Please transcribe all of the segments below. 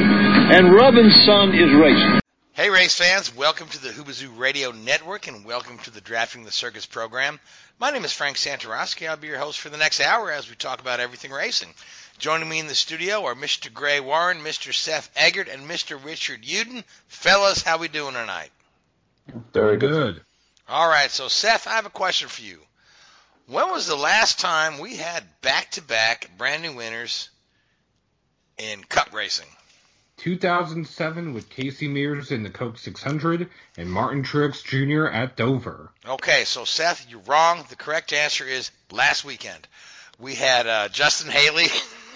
And rubbing, son, is racing. Hey, race fans, welcome to the Hoobazoo Radio Network and welcome to the Drafting the Circus program. My name is Frank Santoroski. I'll be your host for the next hour as we talk about everything racing. Joining me in the studio are Mr. Gray Warren, Mr. Seth Eggert, and Mr. Richard Uden. Fellas, how we doing tonight? Very good. All right, so Seth, I have a question for you. When was the last time we had back-to-back brand new winners in Cup racing? 2007 with Casey Mears in the Coke 600 and Martin Truex Jr. at Dover. Okay, so Seth, you're wrong. The correct answer is last weekend. We had Justin Haley.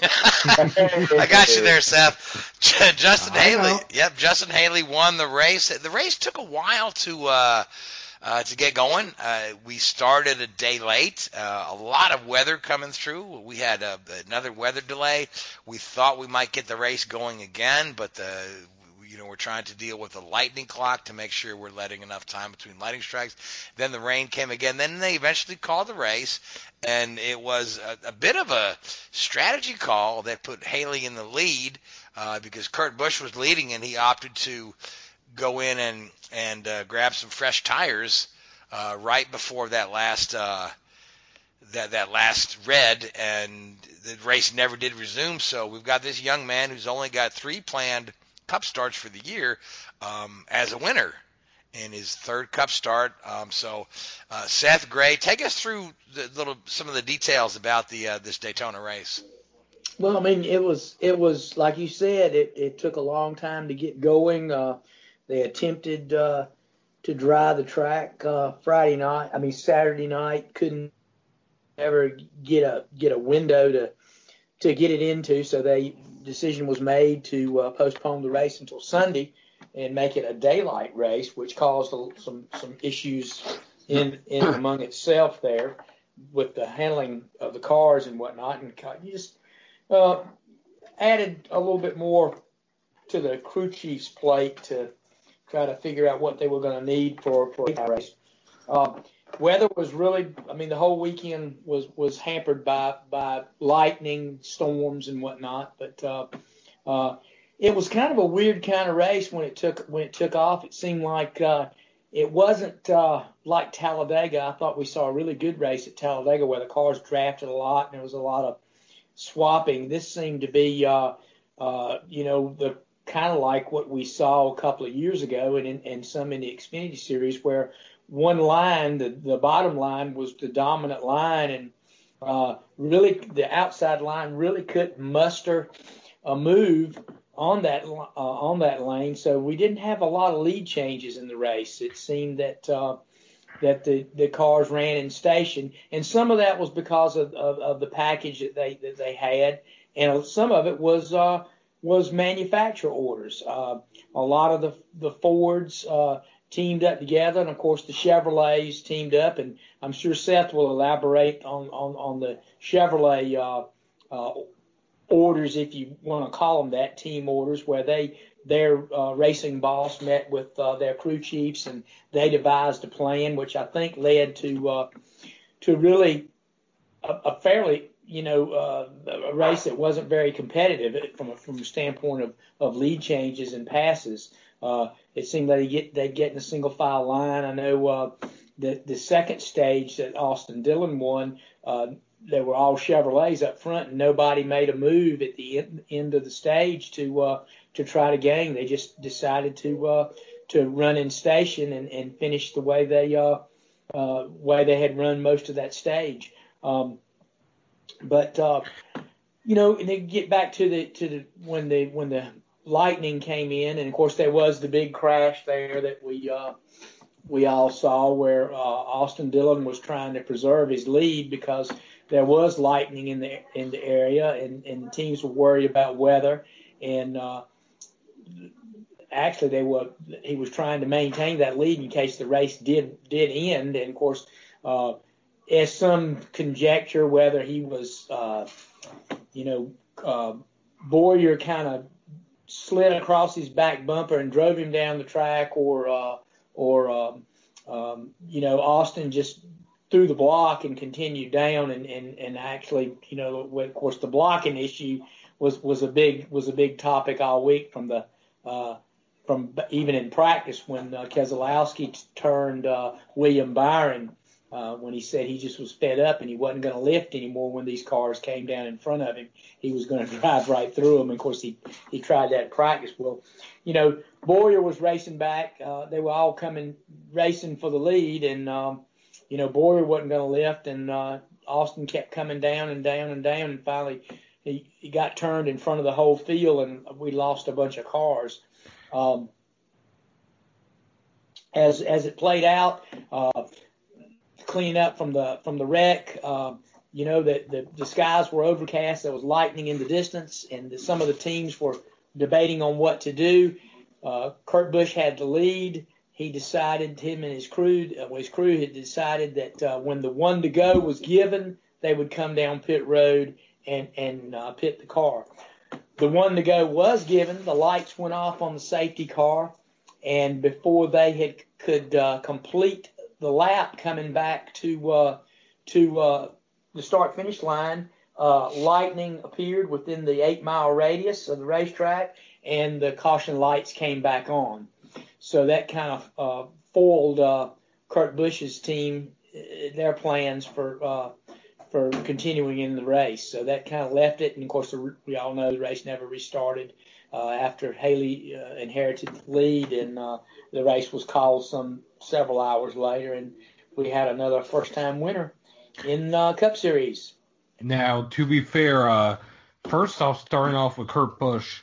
I got you there, Seth. Justin Haley. Yep, Justin Haley won the race. The race took a while to get going. We started a day late. A lot of weather coming through. We had another weather delay. We thought we might get the race going again, but we're trying to deal with the lightning clock to make sure we're letting enough time between lightning strikes. Then the rain came again. Then they eventually called the race, and it was a bit of a strategy call that put Haley in the lead because Kurt Busch was leading, and he opted to go in and grab some fresh tires right before that last red, and the race never did resume. So we've got this young man who's only got 3 planned Cup starts for the year as a winner in his 3rd Cup start. So Seth, Gray, take us through some of the details about this Daytona race. Well, I mean, it was like you said, it took a long time to get going. They attempted to dry the track Saturday night. Couldn't ever get a window to get it into, so the decision was made to postpone the race until Sunday and make it a daylight race, which caused some issues in among itself there with the handling of the cars and whatnot, and you just added a little bit more to the crew chief's plate to try to figure out what they were going to need for a race. Weather was really, I mean, the whole weekend was hampered by lightning, storms, and whatnot. But it was kind of a weird kind of race when it took off. It seemed like it wasn't like Talladega. I thought we saw a really good race at Talladega where the cars drafted a lot and there was a lot of swapping. This seemed to be, the kind of like what we saw a couple of years ago and some in the Xfinity series where one line, the bottom line, was the dominant line, and really the outside line really couldn't muster a move on that lane. So we didn't have a lot of lead changes in the race. It seemed that the cars ran in station, and some of that was because of the package that they had, and some of it was manufacturer orders. A lot of the Fords teamed up together, and of course the Chevrolets teamed up. And I'm sure Seth will elaborate on the Chevrolet orders, if you want to call them that, team orders, where their racing boss met with their crew chiefs, and they devised a plan, which I think led to really a fairly, a race that wasn't very competitive from a standpoint of lead changes and passes. It seemed like they get in a single file line. I know the second stage that Austin Dillon won, they were all Chevrolets up front, and nobody made a move at the end of the stage to try to gain. They just decided to run in station and finish the way they had run most of that stage. And they get back to when the lightning came in, and of course there was the big crash there that we all saw, where Austin Dillon was trying to preserve his lead because there was lightning in the area, and teams were worried about weather, and actually he was trying to maintain that lead in case the race did end. And of course, there's some conjecture whether he was Boyer kind of slid across his back bumper and drove him down the track, or Austin just threw the block and continued down, and actually, of course, the blocking issue was a big topic all week from even in practice when Keselowski turned William Byron when he said he just was fed up and he wasn't going to lift anymore when these cars came down in front of him. He was going to drive right through them. Of course, he tried that in practice. Well, Boyer was racing back. They were all racing for the lead, and Boyer wasn't going to lift, and Austin kept coming down and down and down, and finally he got turned in front of the whole field, and we lost a bunch of cars. As it played out, clean up from the wreck, that the skies were overcast. There was lightning in the distance, and some of the teams were debating on what to do. Kurt Busch had the lead. He decided, him and his crew had decided that when the one to go was given, they would come down pit road and pit the car. The one to go was given. The lights went off on the safety car, and before they could complete the lap coming back to the start-finish line, lightning appeared within the 8-mile radius of the racetrack, and the caution lights came back on. So that kind of foiled Kurt Busch's team, their plans for continuing in the race. So that kind of left it, and of course we all know the race never restarted after Haley inherited the lead, and the race was called several hours later, and we had another first-time winner in Cup Series. Now, to be fair, first off, starting off with Kurt Busch,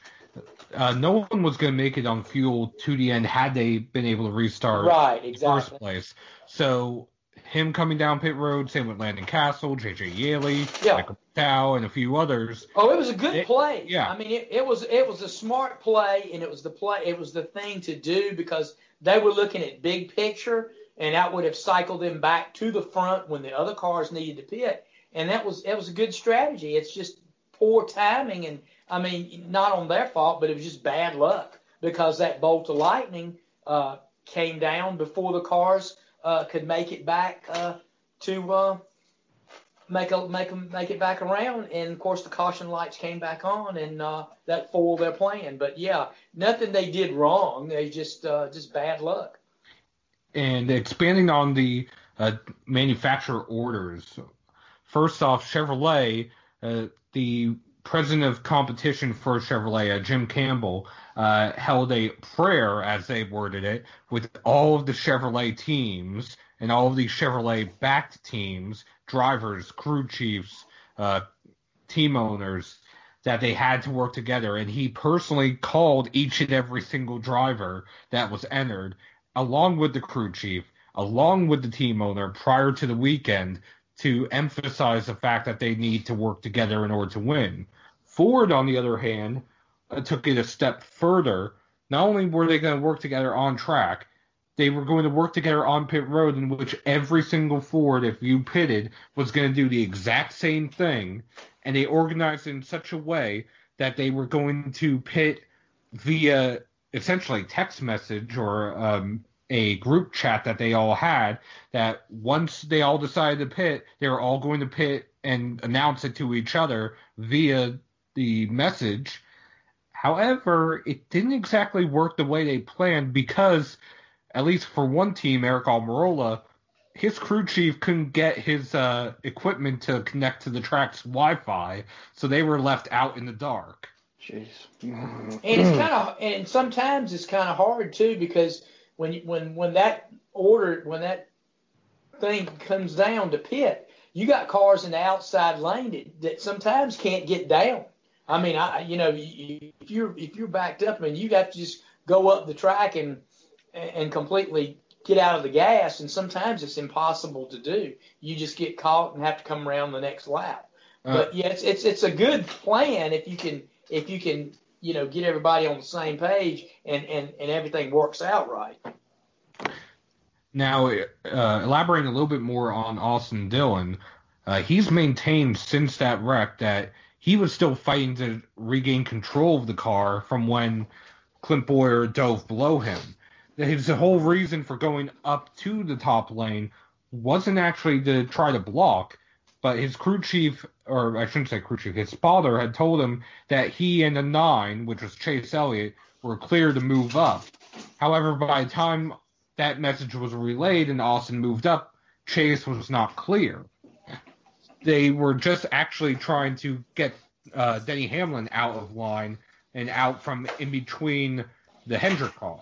no one was going to make it on fuel to the end had they been able to restart in the first place. So him coming down pit road, same with Landon Cassill, J.J. Yeley, Michael Tao, and a few others. Oh, it was a good play. Yeah. I mean, it was a smart play, and it was the thing to do because they were looking at big picture, and that would have cycled them back to the front when the other cars needed to pit. And that was a good strategy. It's just poor timing, and I mean, not on their fault, but it was just bad luck because that bolt of lightning came down before the cars could make it back make it back around. And of course, the caution lights came back on, and that foiled their plan. But yeah, nothing they did wrong. They just bad luck. And expanding on the manufacturer orders. First off, Chevrolet, the president of competition for Chevrolet, Jim Campbell, held a prayer, as they worded it, with all of the Chevrolet teams and all of the Chevrolet-backed teams, drivers, crew chiefs, team owners, that they had to work together. And he personally called each and every single driver that was entered, along with the crew chief, along with the team owner, prior to the weekend, to emphasize the fact that they need to work together in order to win. Ford, on the other hand, took it a step further. Not only were they going to work together on track, they were going to work together on pit road, in which every single Ford, if you pitted, was going to do the exact same thing. And they organized in such a way that they were going to pit via essentially text message or a group chat that they all had, that once they all decided to pit, they were all going to pit and announce it to each other via the message. However, it didn't exactly work the way they planned because, at least for one team, Eric Almirola, his crew chief couldn't get his equipment to connect to the track's Wi-Fi, so they were left out in the dark. Jeez. And it's kind of, and sometimes it's kind of hard too, because when that thing comes down to pit, you got cars in the outside lane that sometimes can't get down. I mean, if you're backed up, I mean, you got to just go up the track and completely get out of the gas, and sometimes it's impossible to do. You just get caught and have to come around the next lap. But yeah, it's a good plan if you can get everybody on the same page and everything works out right. Now, elaborating a little bit more on Austin Dillon, he's maintained since that wreck that he was still fighting to regain control of the car from when Clint Boyer dove below him. His whole reason for going up to the top lane wasn't actually to try to block, but his crew chief, or I shouldn't say crew chief, his spotter had told him that he and the 9, which was Chase Elliott, were clear to move up. However, by the time that message was relayed and Austin moved up, Chase was not clear. They were just actually trying to get Denny Hamlin out of line and out from in between the Hendrick cars,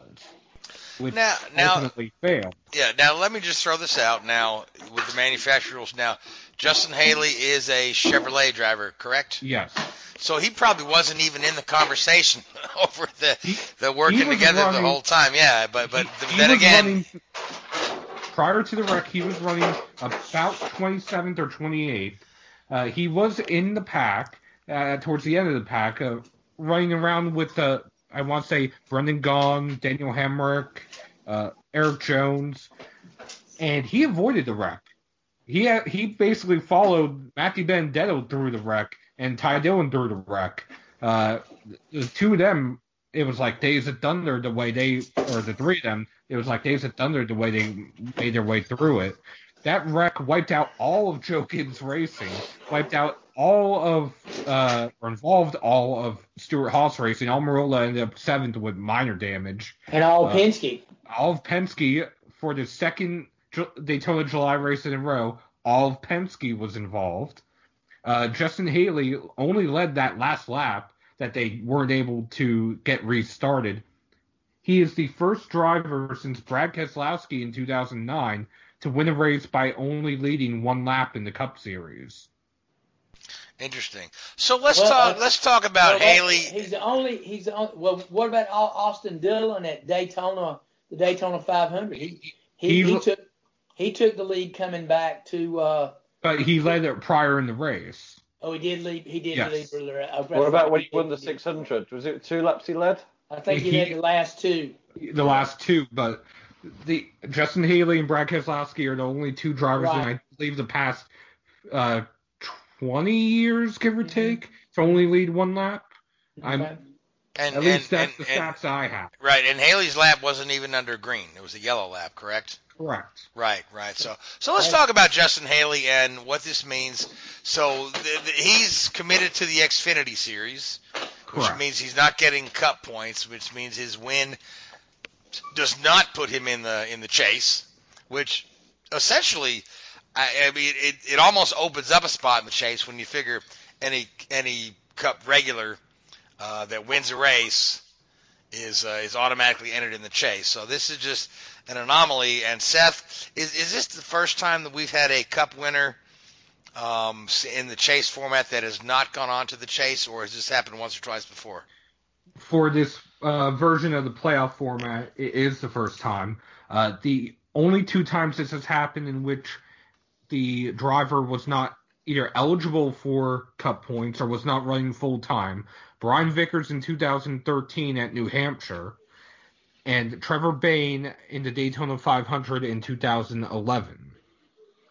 which ultimately failed. Yeah, now let me just throw this out now with the manufacturers. Now, Justin Haley is a Chevrolet driver, correct? Yes. So he probably wasn't even in the conversation over the working together running, the whole time. Yeah, but then again, prior to the wreck, he was running about 27th or 28th. He was in the pack, towards the end of the pack, running around with, I want to say, Brendan Gaughan, Daniel Hemrick, Eric Jones, and he avoided the wreck. He basically followed Matthew Benedetto through the wreck and Ty Dillon through the wreck. The two of them, it was like Days of Thunder the three of them, it was like Days of Thunder the way they made their way through it. That wreck wiped out all of Joe Gibbs Racing, wiped out all of, or involved all of Stuart Haas Racing. Almirola ended up 7th with minor damage. And all Penske. All of Penske for the second Daytona July race in a row. All of Penske was involved. Justin Haley only led that last lap that they weren't able to get restarted. He is the first driver since Brad Keselowski in 2009 to win a race by only leading one lap in the Cup Series. Interesting. So let's talk about Haley. He's the only. Well, what about Austin Dillon at Daytona? The Daytona 500. He took the lead coming back to. But he led it prior in the race. Oh, he did lead. He did lead for the race. What about when he won the 600? Was it 2 laps he led? I think he led the last 2. The last 2, but the Justin Haley and Brad Keselowski are the only 2 drivers in, I believe, the past 20 years, give or take, to only lead one lap. Okay. At least that's the stats I have. Right, and Haley's lap wasn't even under green. It was a yellow lap, correct? Correct. Right. So let's talk about Justin Haley and what this means. So he's committed to the Xfinity Series, which means he's not getting Cup points, which means his win does not put him in the chase, which essentially, I mean, it almost opens up a spot in the chase when you figure any Cup regular that wins a race is automatically entered in the chase. So this is just an anomaly. And Seth, is this the first time that we've had a Cup winner in the chase format that has not gone on to the chase, or has this happened once or twice before? For this version of the playoff format, it is the first time. The only 2 times this has happened in which the driver was not either eligible for Cup points or was not running full-time, Brian Vickers in 2013 at New Hampshire, and Trevor Bayne in the Daytona 500 in 2011.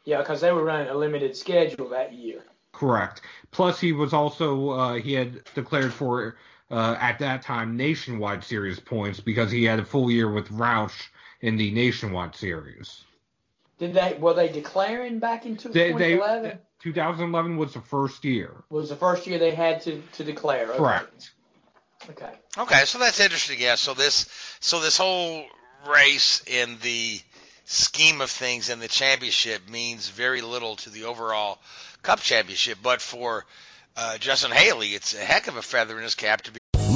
Yeah, because they were running a limited schedule that year. Correct. Plus, he was also he had declared for, at that time, Nationwide Series points because he had a full year with Roush in the Nationwide Series. Were they declaring back in 2011? 2011 was the first year. Was the first year they had to declare. Okay. Correct. Okay. Okay, so that's interesting. Yeah. So this whole race in the scheme of things in the championship means very little to the overall Cup championship. But for Justin Haley, it's a heck of a feather in his cap to be.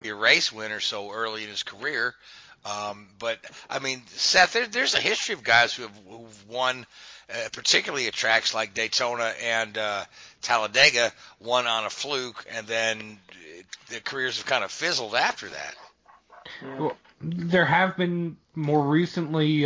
Be a race winner so early in his career, but I mean, Seth, there's a history of guys who've won, particularly at tracks like Daytona and Talladega, won on a fluke, and then their careers have kind of fizzled after that. Well, there have been more recently,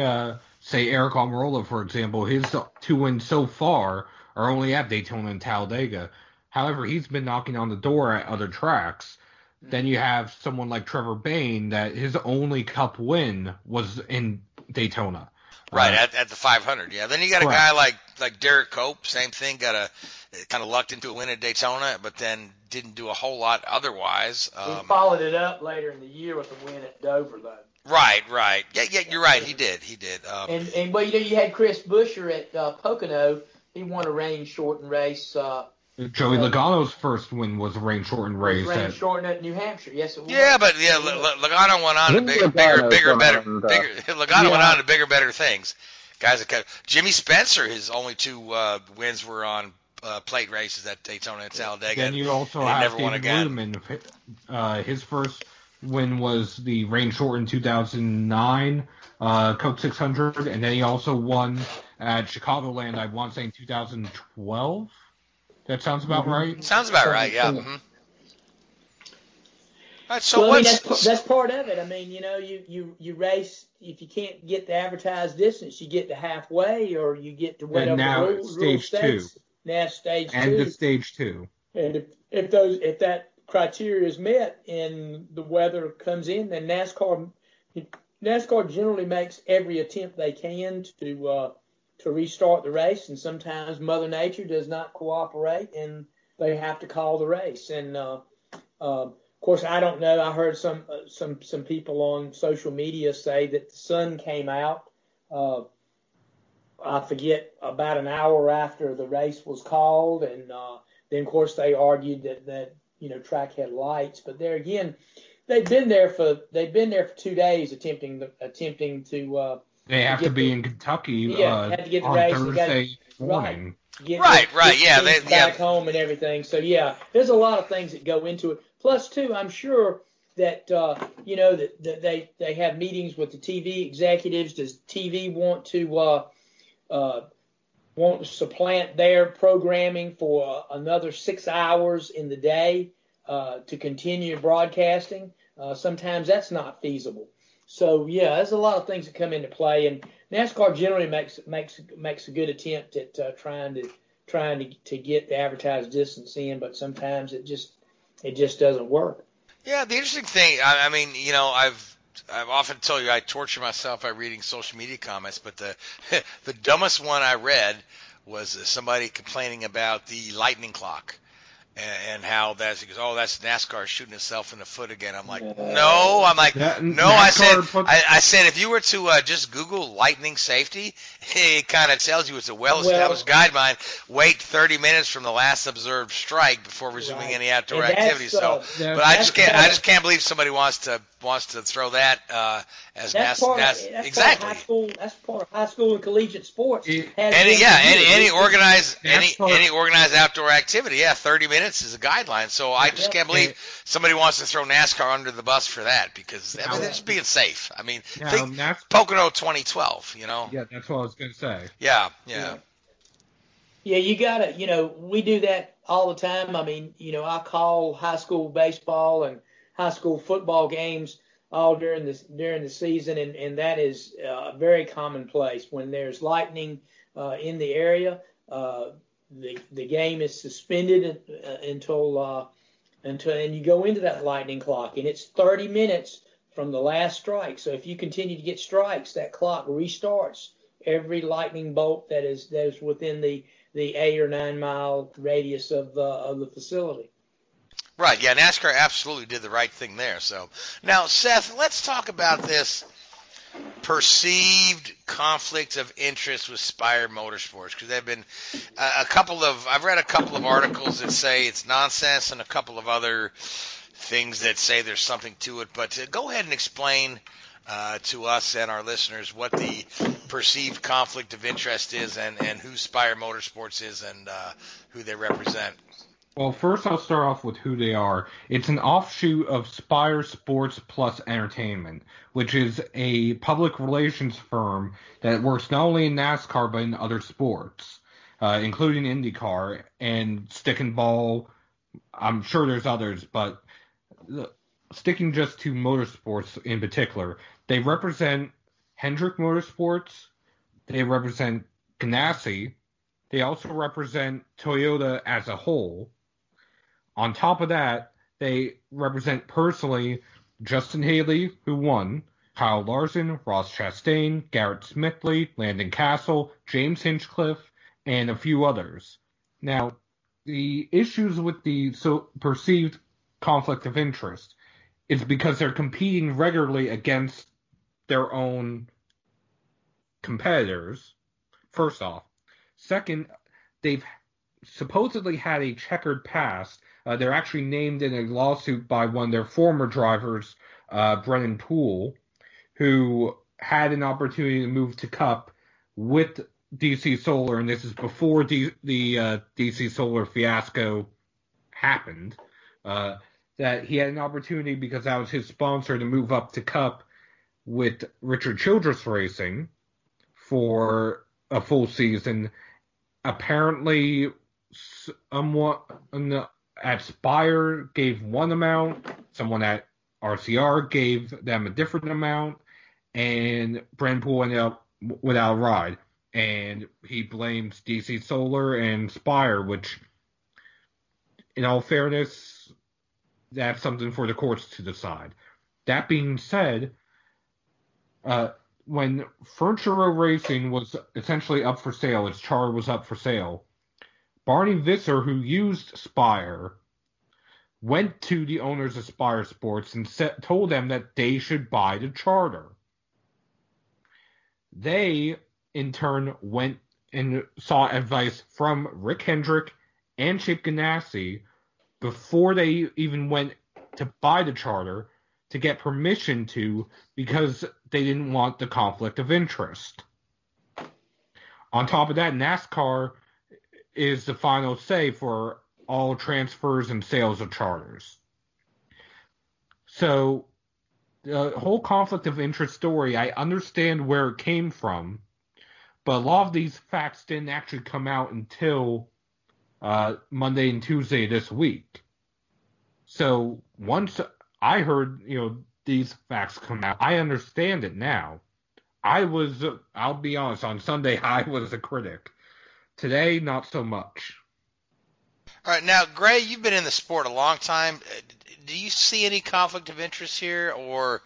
say Eric Almirola, for example. His two wins so far are only at Daytona and Talladega. However, he's been knocking on the door at other tracks. Then you have someone like Trevor Bayne that his only Cup win was in Daytona. Right, at the 500, yeah. Then you got a guy like Derek Cope, same thing, got kind of lucked into a win at Daytona, but then didn't do a whole lot otherwise. He followed it up later in the year with a win at Dover, though. Right. Yeah, you're right, he did. Well, you had Chris Buescher at Pocono. He won a rain-shortened race. Joey Logano's first win was a rain-shortened race. Rain-shortened at New Hampshire, yes it was. Yeah, but Logano went on to bigger, better things. Guys, Jimmy Spencer, his only two wins were on plate races at Daytona and Talladega. Then you also have Stephen Ludeman. His first win was the rain-shortened 2009 Coke 600, and then he also won at Chicagoland, I want to say in 2012. That sounds about right. Sounds about right, yeah. Mm-hmm. Right, so well, that's part of it. I mean, you race, if you can't get the advertised distance, you get to halfway or you get to whatever. Now it's stage two. And if that criteria is met and the weather comes in, then NASCAR generally makes every attempt they can to restart the race, and sometimes Mother Nature does not cooperate and they have to call the race. And of course, I don't know. I heard some people on social media say that the sun came out. I forget, about an hour after the race was called. And then, of course, they argued that track had lights. But there again, they've been there for 2 days attempting to. They have to be in Kentucky on Thursday morning. Right. Yeah, they back home and everything. So yeah, there's a lot of things that go into it. Plus, too, I'm sure that that they have meetings with the TV executives. Does TV want to supplant their programming for another 6 hours in the day to continue broadcasting? Sometimes that's not feasible. So yeah, there's a lot of things that come into play, and NASCAR generally makes a good attempt at trying to get the advertised distance in, but sometimes it just doesn't work. Yeah, the interesting thing, I've often told you I torture myself by reading social media comments, but the dumbest one I read was somebody complaining about the lightning clock. And how that's, he goes, oh, that's NASCAR shooting itself in the foot again. I'm like, no. I'm like, no. I said, if you were to just Google lightning safety, it kind of tells you it's a well-established guideline. Wait 30 minutes from the last observed strike before resuming any outdoor activity. I just can't believe somebody wants to throw that as NASCAR. Exactly. That's part of high school and collegiate sports. Any organized outdoor activity. 30 minutes. minutes is a guideline. So I just can't believe somebody wants to throw NASCAR under the bus for that, because I mean, they're just being safe. I mean, think Pocono 2012, you know. Yeah, that's what I was going to say. Yeah, you got to, you know, we do that all the time. I mean, you know, I call high school baseball and high school football games all during the season, and that is very commonplace. When there's lightning in the area, the game is suspended until and you go into that lightning clock, and it's 30 minutes from the last strike. So if you continue to get strikes, that clock restarts every lightning bolt that is within the 8 or 9 mile radius of the facility. Right, yeah, NASCAR absolutely did the right thing there. So now, Seth, let's talk about this perceived conflict of interest with Spire Motorsports, because there've been I've read a couple of articles that say it's nonsense, and a couple of other things that say there's something to it. But go ahead and explain to us and our listeners what the perceived conflict of interest is, and who Spire Motorsports is, and who they represent. Well, first I'll start off with who they are. It's an offshoot of Spire Sports Plus Entertainment, which is a public relations firm that works not only in NASCAR but in other sports, including IndyCar and stick and ball. I'm sure there's others, but sticking just to motorsports in particular, they represent Hendrick Motorsports, they represent Ganassi, they also represent Toyota as a whole. On top of that, they represent personally Justin Haley, who won, Kyle Larson, Ross Chastain, Garrett Smithley, Landon Cassill, James Hinchcliffe, and a few others. Now, the issues with the perceived conflict of interest is because they're competing regularly against their own competitors, first off. Second, they've supposedly had a checkered past. They're actually named in a lawsuit by one of their former drivers, Brennan Poole, who had an opportunity to move to Cup with DC Solar, and this is before the DC Solar fiasco happened, that he had an opportunity because that was his sponsor to move up to Cup with Richard Childress Racing for a full season. Apparently, someone at Spire gave one amount, someone at RCR gave them a different amount, and Brennan Poole ended up without a ride. And he blames DC Solar and Spire, which, in all fairness, that's something for the courts to decide. That being said, when Furniture Row Racing was essentially up for sale, its charter was up for sale, Barney Visser, who used Spire, went to the owners of Spire Sports and told them that they should buy the charter. They, in turn, went and sought advice from Rick Hendrick and Chip Ganassi before they even went to buy the charter, to get permission to, because they didn't want the conflict of interest. On top of that, NASCAR is the final say for all transfers and sales of charters. So the whole conflict of interest story, I understand where it came from, but a lot of these facts didn't actually come out until Monday and Tuesday this week. So once I heard, these facts come out, I understand it now. I'll be honest, on Sunday I was a critic. Today, not so much. All right, now, Gray, you've been in the sport a long time. Do you see any conflict of interest here, or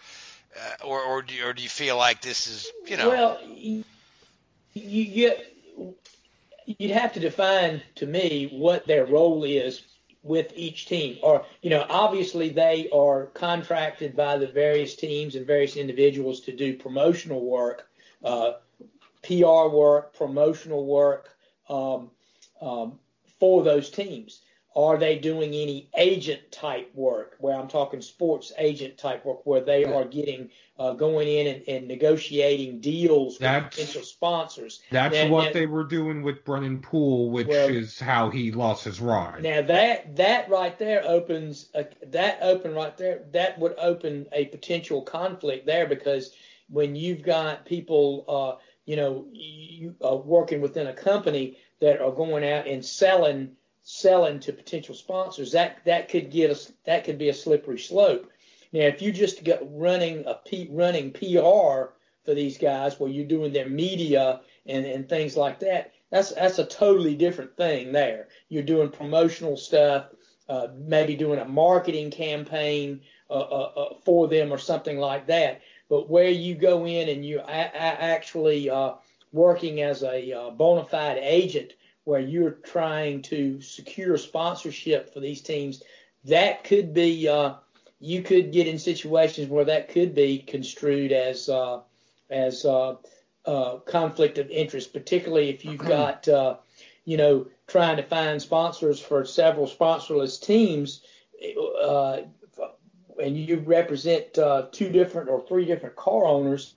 do you feel like this is, Well, you'd have to define to me what their role is with each team, or, obviously they are contracted by the various teams and various individuals to do promotional work, PR work, promotional work for those teams. Are they doing any agent type work, where I'm talking sports agent type work, where they are getting going in and negotiating deals with potential sponsors? That's what they were doing with Brennan Poole, which is how he lost his ride. Now that would open a potential conflict there, because when you've got people working within a company that are going out and selling to potential sponsors, that could be a slippery slope. Now, if you just get running PR for these guys, where you're doing their media and things like that, that's a totally different thing. There, you're doing promotional stuff, maybe doing a marketing campaign for them or something like that. But where you go in and you actually working as a bona fide agent, where you're trying to secure sponsorship for these teams, that could be you could get in situations where that could be construed as conflict of interest, particularly if you've got trying to find sponsors for several sponsorless teams, and you represent two different or three different car owners,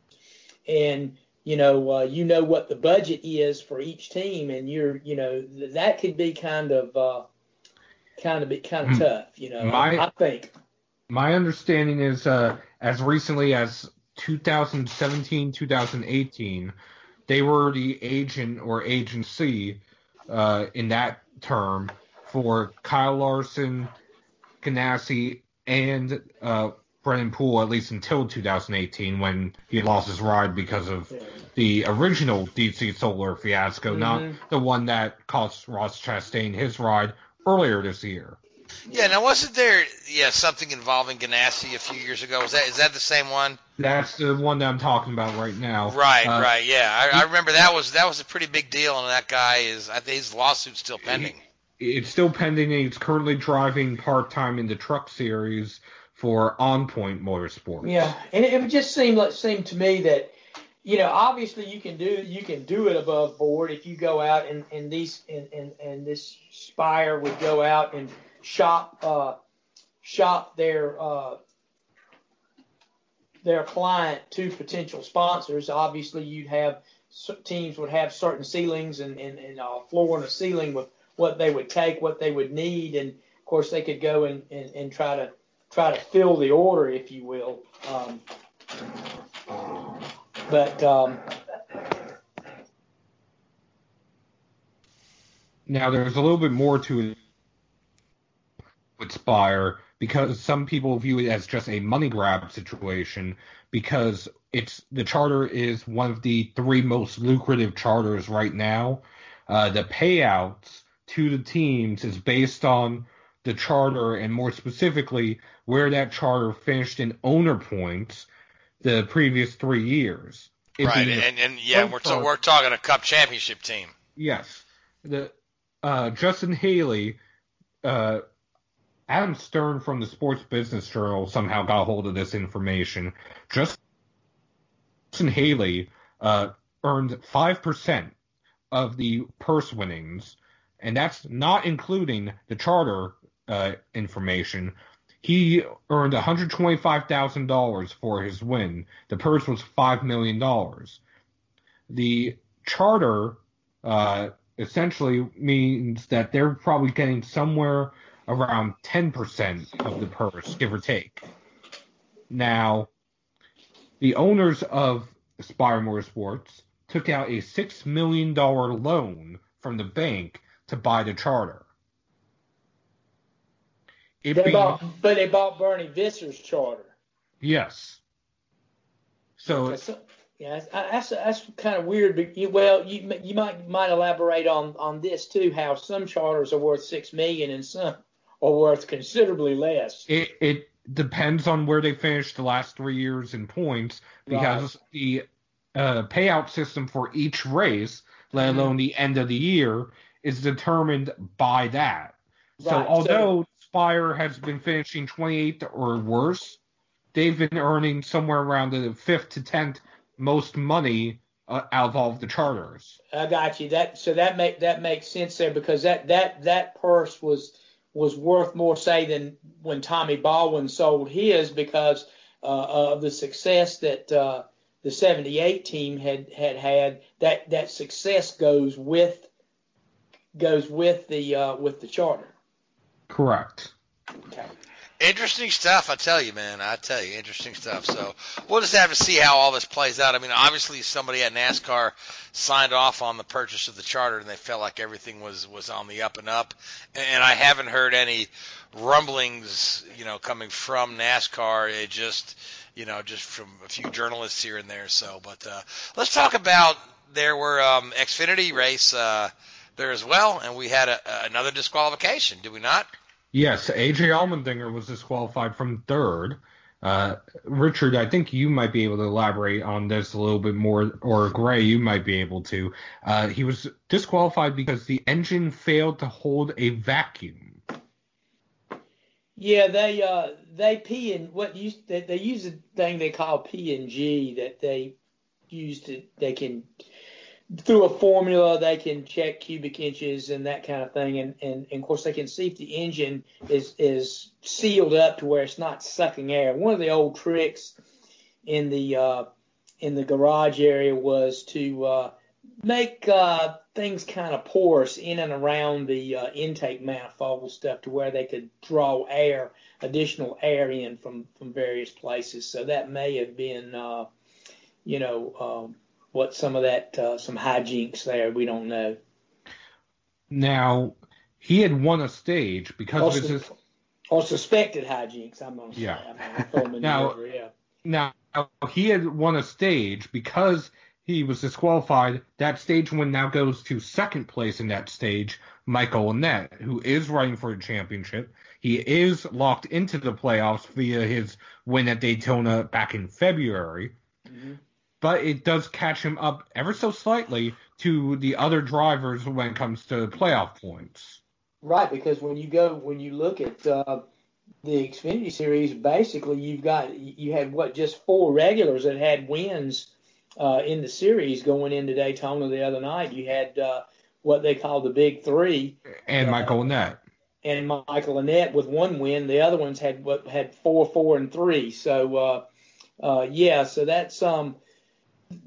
and what the budget is for each team, and that could be kind of tough. I think my understanding is as recently as 2017, 2018, they were the agent or agency in that term for Kyle Larson, Ganassi, and Brennan Poole, at least until 2018, when he lost his ride because of the original DC Solar fiasco, not the one that cost Ross Chastain his ride earlier this year. Yeah, now wasn't there something involving Ganassi a few years ago? Is that the same one? That's the one that I'm talking about right now. Right, yeah. I remember that was a pretty big deal, and that guy his lawsuit's still pending. It's still pending, and he's currently driving part-time in the Truck Series for On Point Motorsports. Yeah, and it just seemed to me that, obviously you can do it above board if you go out and this Spire would go out and shop their client to potential sponsors. Obviously, you'd have teams would have certain ceilings and a floor and a ceiling with what they would take, what they would need, and of course they could go and try to fill the order, if you will. Now there's a little bit more to it with Spire, because some people view it as just a money grab situation, because the charter is one of the three most lucrative charters right now. The payouts to the teams is based on the charter, and more specifically where that charter finished in owner points the previous 3 years. We're talking a Cup championship team. Yes. The Justin Haley, Adam Stern from the Sports Business Journal somehow got a hold of this information. Justin Haley earned 5% of the purse winnings, and that's not including the charter information. He earned $125,000 for his win. The purse was $5 million. The charter essentially means that they're probably getting somewhere around 10% of the purse, give or take. Now, the owners of Spire Motorsports took out a $6 million loan from the bank to buy the charter. They bought Bernie Visser's charter. Yes. So that's kind of weird. But you might elaborate on this too. How some charters are worth $6 million and some are worth considerably less. It depends on where they finished the last 3 years in points, because the payout system for each race, let alone the end of the year, is determined by that. Right. So although Spire has been finishing 28th or worse, they've been earning somewhere around the 5th to 10th most money out of all of the charters. I got you. That makes sense there, because that purse was was worth more, say, than when Tommy Baldwin sold his, because of the success that the 78 team had. That success goes with the charter. Correct. Okay. Interesting stuff, I tell you, man. Interesting stuff. So we'll just have to see how all this plays out. I mean, obviously somebody at NASCAR signed off on the purchase of the charter, and they felt like everything was on the up and up. And I haven't heard any rumblings, coming from NASCAR. It just from a few journalists here and there. So, but let's talk about there were Xfinity race there as well, and we had another disqualification, did we not? Yes, A.J. Allmendinger was disqualified from third. Richard, I think you might be able to elaborate on this a little bit more, or Gray, you might be able to. He was disqualified because the engine failed to hold a vacuum. Yeah, they P and what they use a thing they call P&G that they use to they can. Through a formula, they can check cubic inches and that kind of thing, and of course they can see if the engine is sealed up to where it's not sucking air. One of the old tricks in the garage area was to make things kind of porous in and around the intake manifold stuff to where they could draw additional air in from various places. So that may have been, what some of that, some hijinks there, we don't know. Now, he had won a stage because of his... Or suspected hijinks, I'm going to say. Now, he had won a stage because he was disqualified. That stage win now goes to second place in that stage, Michael Annett, who is running for a championship. He is locked into the playoffs via his win at Daytona back in February. Mm-hmm. But it does catch him up ever so slightly to the other drivers when it comes to playoff points. Right, because when you look at the Xfinity Series, basically you had just four regulars that had wins in the series going into Daytona the other night. You had what they call the Big Three, and Michael Annett. And Michael Annett with one win. The other ones had 4, 4, and 3. So so that's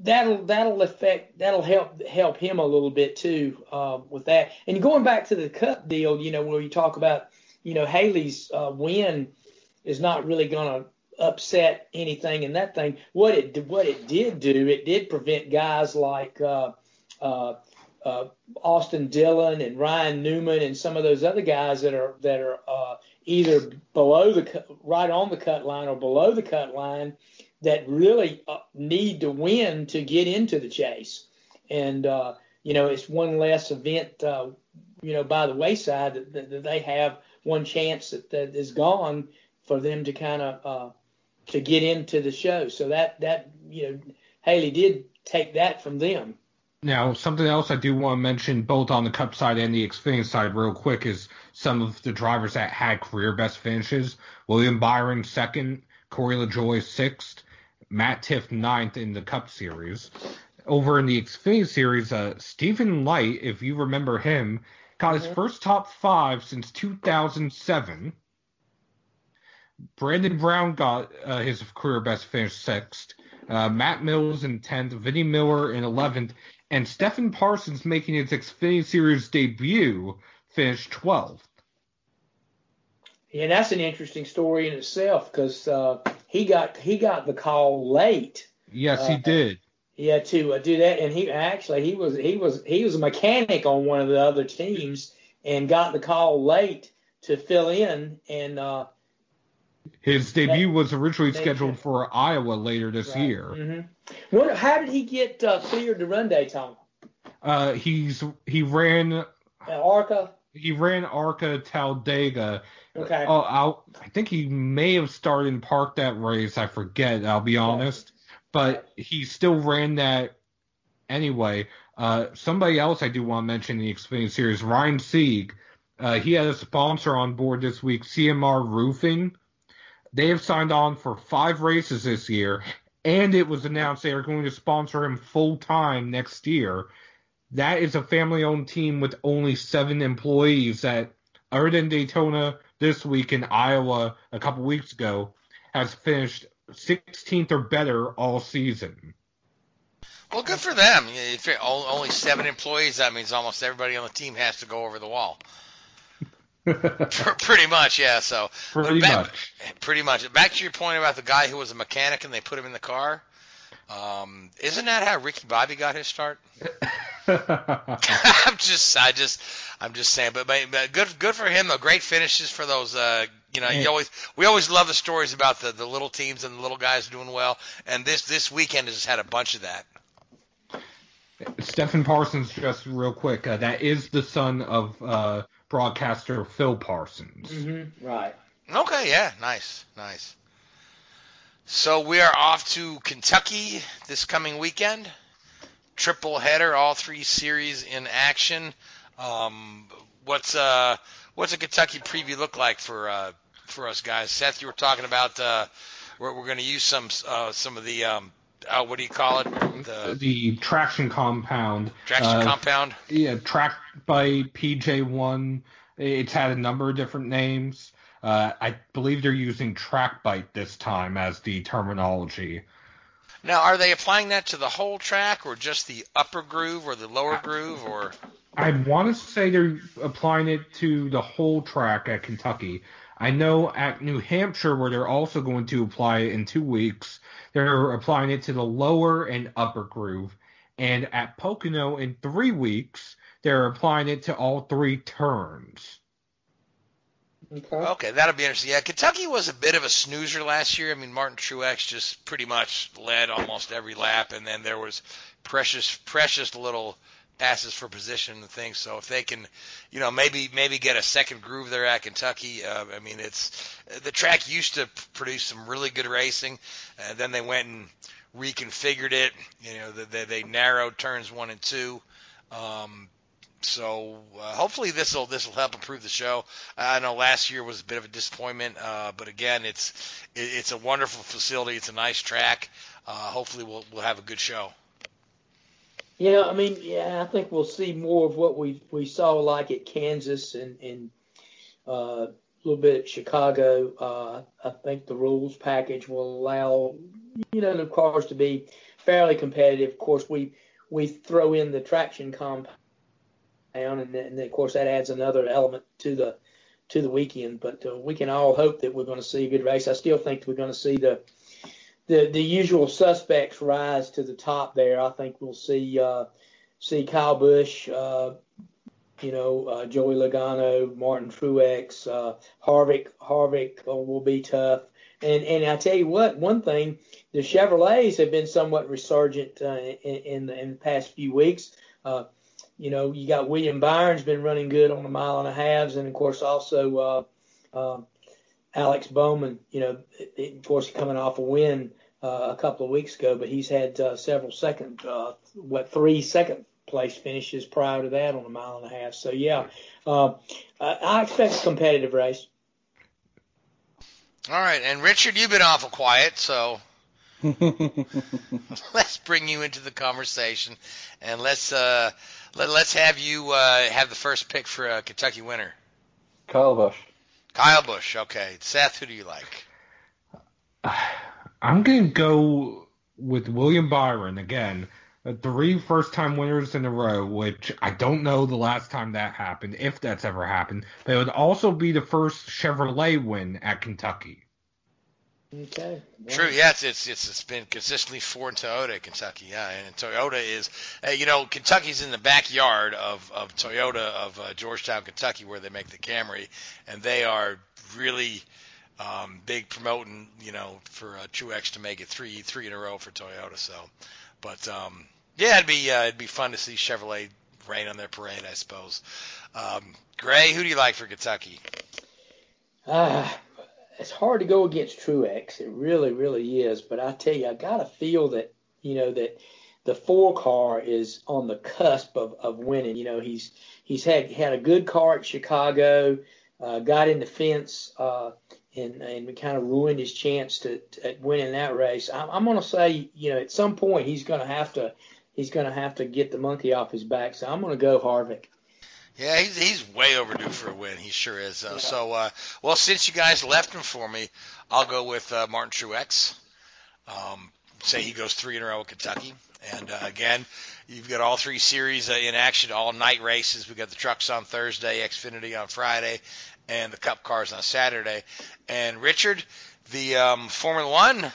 That'll help him a little bit too with that. And going back to the Cup deal, where you talk about, Haley's win is not really going to upset anything in that thing. What it did prevent guys like Austin Dillon and Ryan Newman and some of those other guys that are either right on the cut line or below the cut line that really need to win to get into the chase. And, it's one less event, by the wayside that they have one chance that is gone for them to kind of to get into the show. So that Haley did take that from them. Now, something else I do want to mention both on the Cup side and the Xfinity side real quick is some of the drivers that had career best finishes. William Byron second, Corey LaJoie sixth, Matt Tiff ninth in the Cup Series. Over in the Xfinity Series, Stephen Light, if you remember him, got his first top five since 2007. Brandon Brown got his career best finish sixth. Matt Mills in 10th, Vinnie Miller in 11th, and Stephen Parsons, making his Xfinity Series debut, finished 12th. Yeah, that's an interesting story in itself because he got the call late. Yes, he did. Yeah, to do that, and he was a mechanic on one of the other teams and got the call late to fill in. And his debut was originally scheduled for Iowa later this year. Mm-hmm. How did he get cleared to run Daytona? He ran ARCA. He ran ARCA, Talladega. Okay. Oh, I think he may have started and parked that race. I forget. I'll be honest, but he still ran that anyway. Somebody else I do want to mention in the Xfinity Series, Ryan Sieg. He had a sponsor on board this week, CMR Roofing. They have signed on for 5 races this year, and it was announced they are going to sponsor him full time next year. That is a family-owned team with only 7 employees that other than Daytona this week in Iowa a couple weeks ago, has finished 16th or better all season. Well, good for them. Only 7 employees, that means almost everybody on the team has to go over the wall. Pretty much, yeah. So Pretty much. Back to your point about the guy who was a mechanic and they put him in the car. Isn't that how Ricky Bobby got his start? I'm just saying. But good for him. Great finishes for those. We always love the stories about the little teams and the little guys doing well. And this weekend has had a bunch of that. Stephen Parsons, just real quick. That is the son of broadcaster Phil Parsons. Mm-hmm. Right. Okay. Yeah. Nice. So we are off to Kentucky this coming weekend. Triple header, all 3 series in action. What's a Kentucky preview look like for us guys? Seth, you were talking about we're going to use some of the what do you call it? The traction compound. Yeah, tracked by PJ1. It's had a number of different names. I believe they're using track bite this time as the terminology. Now, are they applying that to the whole track or just the upper groove or the lower groove? Or I want to say they're applying it to the whole track at Kentucky. I know at New Hampshire, where they're also going to apply it in 2 weeks, they're applying it to the lower and upper groove. And at Pocono in 3 weeks, they're applying it to all 3 turns. Okay, that'll be interesting. Yeah, Kentucky was a bit of a snoozer last year. I mean, Martin Truex just pretty much led almost every lap, and then there was precious little passes for position and things. So if they can, maybe get a second groove there at Kentucky, it's the track used to produce some really good racing, and then they went and reconfigured it. They narrowed turns 1 and 2. So hopefully this will help improve the show. I know last year was a bit of a disappointment, but again, it's a wonderful facility. It's a nice track. Hopefully we'll have a good show. I think we'll see more of what we saw like at Kansas and a little bit at Chicago. I think the rules package will allow the cars to be fairly competitive. Of course, we throw in the traction compound. And of course that adds another element to the weekend. But we can all hope that we're going to see a good race. I still think we're going to see the usual suspects rise to the top there. I think we'll see Kyle Busch, Joey Logano, Martin Truex, Harvick will be tough. And I tell you what, one thing, the Chevrolets have been somewhat resurgent in the past few weeks. You got William Byron's been running good on the 1.5 miles, and of course also Alex Bowman. Of course coming off a win a couple of weeks ago, but he's had several 3 second place finishes prior to that on the 1.5 miles. So yeah, I expect a competitive race. All right, and Richard, you've been awful quiet, so. Let's bring you into the conversation, and let's have you have the first pick for a Kentucky winner. Kyle Busch. Kyle Busch. Okay, Seth, who do you like? I'm gonna go with William Byron again. 3 first-time winners in a row, which I don't know the last time that happened, if that's ever happened. But it would also be the first Chevrolet win at Kentucky. Okay. Yeah. True. Yes, it's been consistently 4 in Toyota, Kentucky. Yeah, and Toyota is, Kentucky's in the backyard of Toyota of Georgetown, Kentucky, where they make the Camry, and they are really big promoting, for Truex to make it three in a row for Toyota. So, but it'd be fun to see Chevrolet rain on their parade, I suppose. Gray, who do you like for Kentucky? It's hard to go against Truex. It really, really is. But I tell you, I got a feel that, that the 4 car is on the cusp of winning. He's had a good car at Chicago, got in the fence, and kind of ruined his chance at winning that race. I'm going to say, at some point he's going to have to get the monkey off his back. So I'm going to go Harvick. Yeah, he's way overdue for a win. He sure is. Yeah. So, well, since you guys left him for me, I'll go with Martin Truex. Say he goes 3 in a row at Kentucky. And, again, you've got all three series in action, all night races. We've got the trucks on Thursday, Xfinity on Friday, and the Cup cars on Saturday. And, Richard, the Formula One.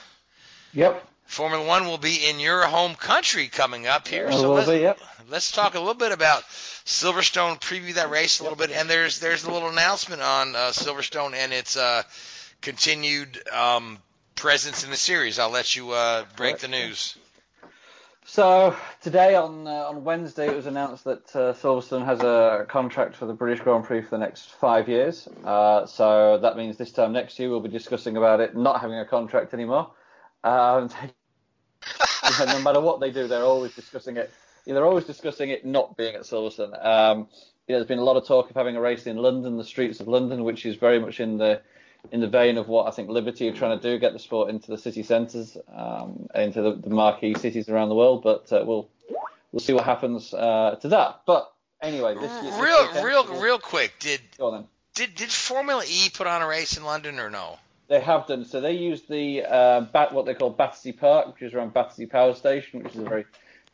Yep. Formula One will be in your home country coming up here. Let's talk a little bit about Silverstone, preview that race a little bit. And there's a little announcement on Silverstone and its continued presence in the series. I'll let you break the news. So today on Wednesday, it was announced that Silverstone has a contract for the British Grand Prix for the next 5 years. So that means this time next year, we'll be discussing about it not having a contract anymore. No matter what they do, they're always discussing it. They're always discussing it not being at Silverstone. There's been a lot of talk of having a race in London, the streets of London, which is very much in the vein of what I think Liberty are trying to do, get the sport into the city centres, into the marquee cities around the world. But we'll see what happens to that. But anyway, real quick, did Formula E put on a race in London or no? They have done. So they used the what they call Battersea Park, which is around Battersea Power Station, which is a very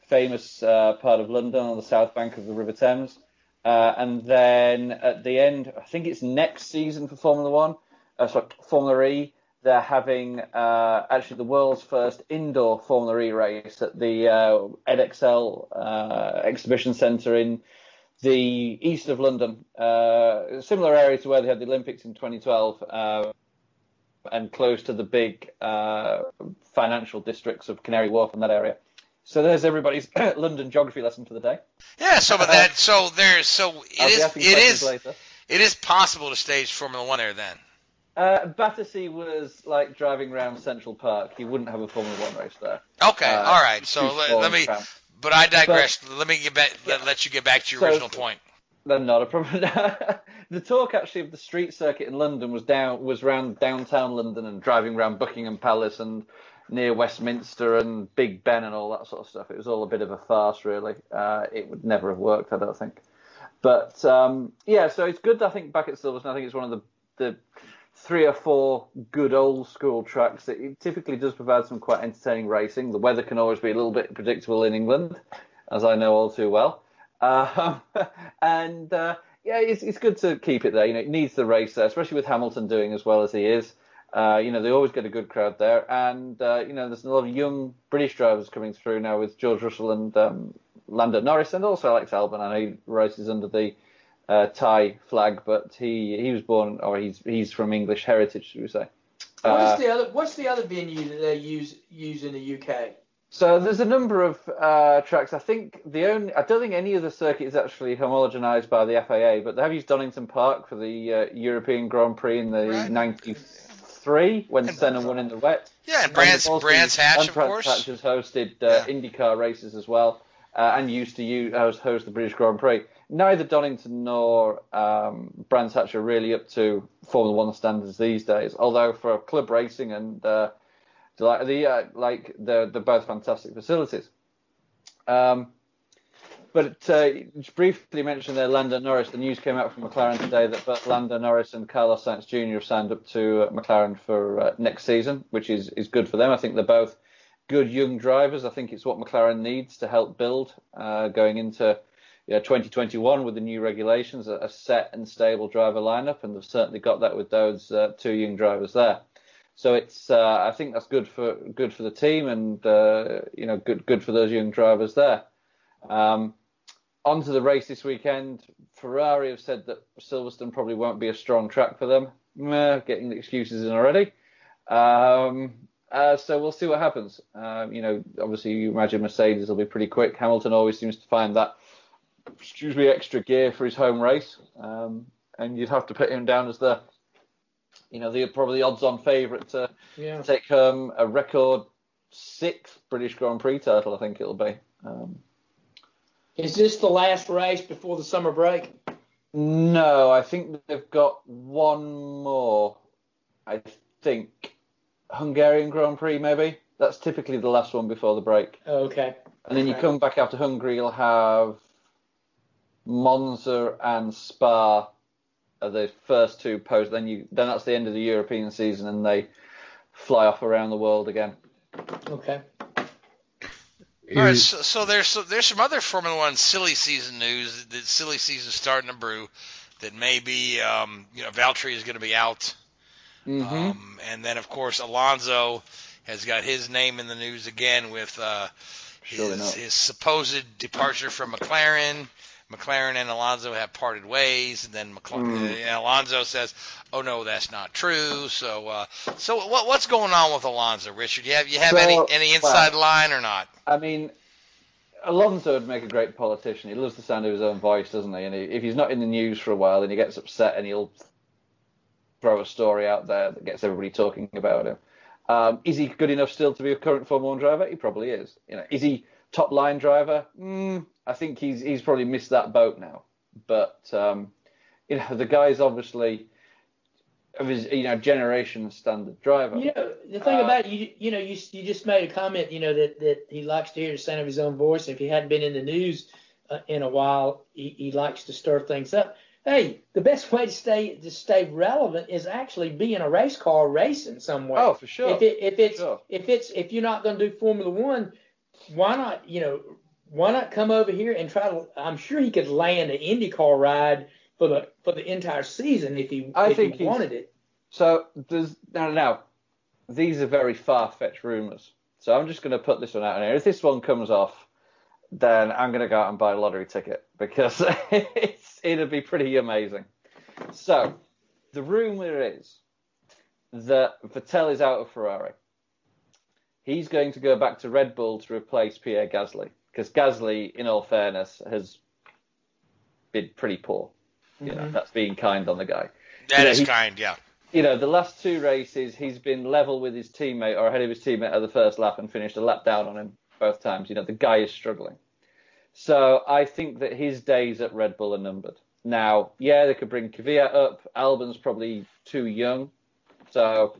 famous part of London on the south bank of the River Thames. And then at the end, I think it's next season for Formula E, they're having actually the world's first indoor Formula E race at the EdXL Exhibition Centre in the east of London, a similar area to where they had the Olympics in 2012. And close to the big financial districts of Canary Wharf and that area. So there's everybody's London geography lesson for the day. Yeah, it is possible to stage Formula One there then. Battersea was like driving around Central Park. You wouldn't have a Formula One race there. Okay, all right. So I digress. Let me get back. Yeah. Let you get back to your original point. Not a problem. The talk actually of the street circuit in London was around downtown London and driving around Buckingham Palace and near Westminster and Big Ben and all that sort of stuff. It was all a bit of a farce, really. It would never have worked, I don't think. But so it's good. I think back at Silverstone, I think it's one of the three or four good old school tracks that it typically does provide some quite entertaining racing. The weather can always be a little bit predictable in England, as I know all too well. It's good to keep it there. It needs the race there, especially with Hamilton doing as well as he is. They always get a good crowd there. And, there's a lot of young British drivers coming through now with George Russell and Lando Norris and also Alex Albon. I know he races under the Thai flag, but he was born, or he's from English heritage, should we say. What's the other venue that they use in the UK? So there's a number of tracks. I think I don't think any of the circuit is actually homogenised by the FAA, but they have used Donington Park for the European Grand Prix in the 93 when Senna won in the wet. Yeah, and Brands Hatch, of course. Brands Hatch has hosted IndyCar races as well, and used to host the British Grand Prix. Neither Donington nor Brands Hatch are really up to Formula One standards these days, although for club racing and they're both fantastic facilities. But briefly mentioned there, Lando Norris. The news came out from McLaren today that both Lando Norris and Carlos Sainz Jr. have signed up to McLaren for next season, which is good for them. I think they're both good young drivers. I think it's what McLaren needs to help build going into 2021 with the new regulations, a set and stable driver lineup, and they've certainly got that with those two young drivers there. So it's I think that's good for the team and good for those young drivers there. On to the race this weekend. Ferrari have said that Silverstone probably won't be a strong track for them. Getting the excuses in already. So we'll see what happens. Obviously you imagine Mercedes will be pretty quick. Hamilton always seems to find that extra gear for his home race, and you'd have to put him down as the they're probably the odds-on favourite to take home a record 6th British Grand Prix title, I think it'll be. Is this the last race before the summer break? No, I think they've got one more. I think Hungarian Grand Prix, maybe. That's typically the last one before the break. Oh, okay. And then you come back after Hungary, you'll have Monza and Spa are the first two posts. Then that's the end of the European season, and they fly off around the world again. Okay. All right, so there's some other Formula One silly season news. The silly season starting to brew. That maybe Valtteri is going to be out, and then of course Alonso has got his name in the news again with his supposed departure from McLaren. McLaren and Alonso have parted ways, and then and Alonso says, "Oh no, that's not true." So, what's going on with Alonso, Richard? Do you have any inside line or not? I mean, Alonso would make a great politician. He loves the sound of his own voice, doesn't he? And if he's not in the news for a while, then he gets upset and he'll throw a story out there that gets everybody talking about him. Is he good enough still to be a current Formula 1 driver? He probably is. Is he top-line driver? I think he's probably missed that boat now. But the guy's obviously of his generation standard driver. The thing about it, you just made a comment that he likes to hear the sound of his own voice. If he hadn't been in the news in a while, he likes to stir things up. Hey, the best way to stay relevant is actually be in a race car racing somewhere. Oh, for sure. If you're not going to do Formula One, why not come over here and try to? I'm sure he could land an IndyCar ride for the entire season if he wanted it. So these are very far-fetched rumors. So I'm just going to put this one out here. If this one comes off, then I'm going to go out and buy a lottery ticket because it'll be pretty amazing. So the rumor is that Vettel is out of Ferrari. He's going to go back to Red Bull to replace Pierre Gasly because Gasly, in all fairness, has been pretty poor. That's being kind on the guy. That is kind. The last two races, he's been level with his teammate or ahead of his teammate at the first lap and finished a lap down on him both times. The guy is struggling. So I think that his days at Red Bull are numbered. Now, they could bring Kvyat up. Albon's probably too young. So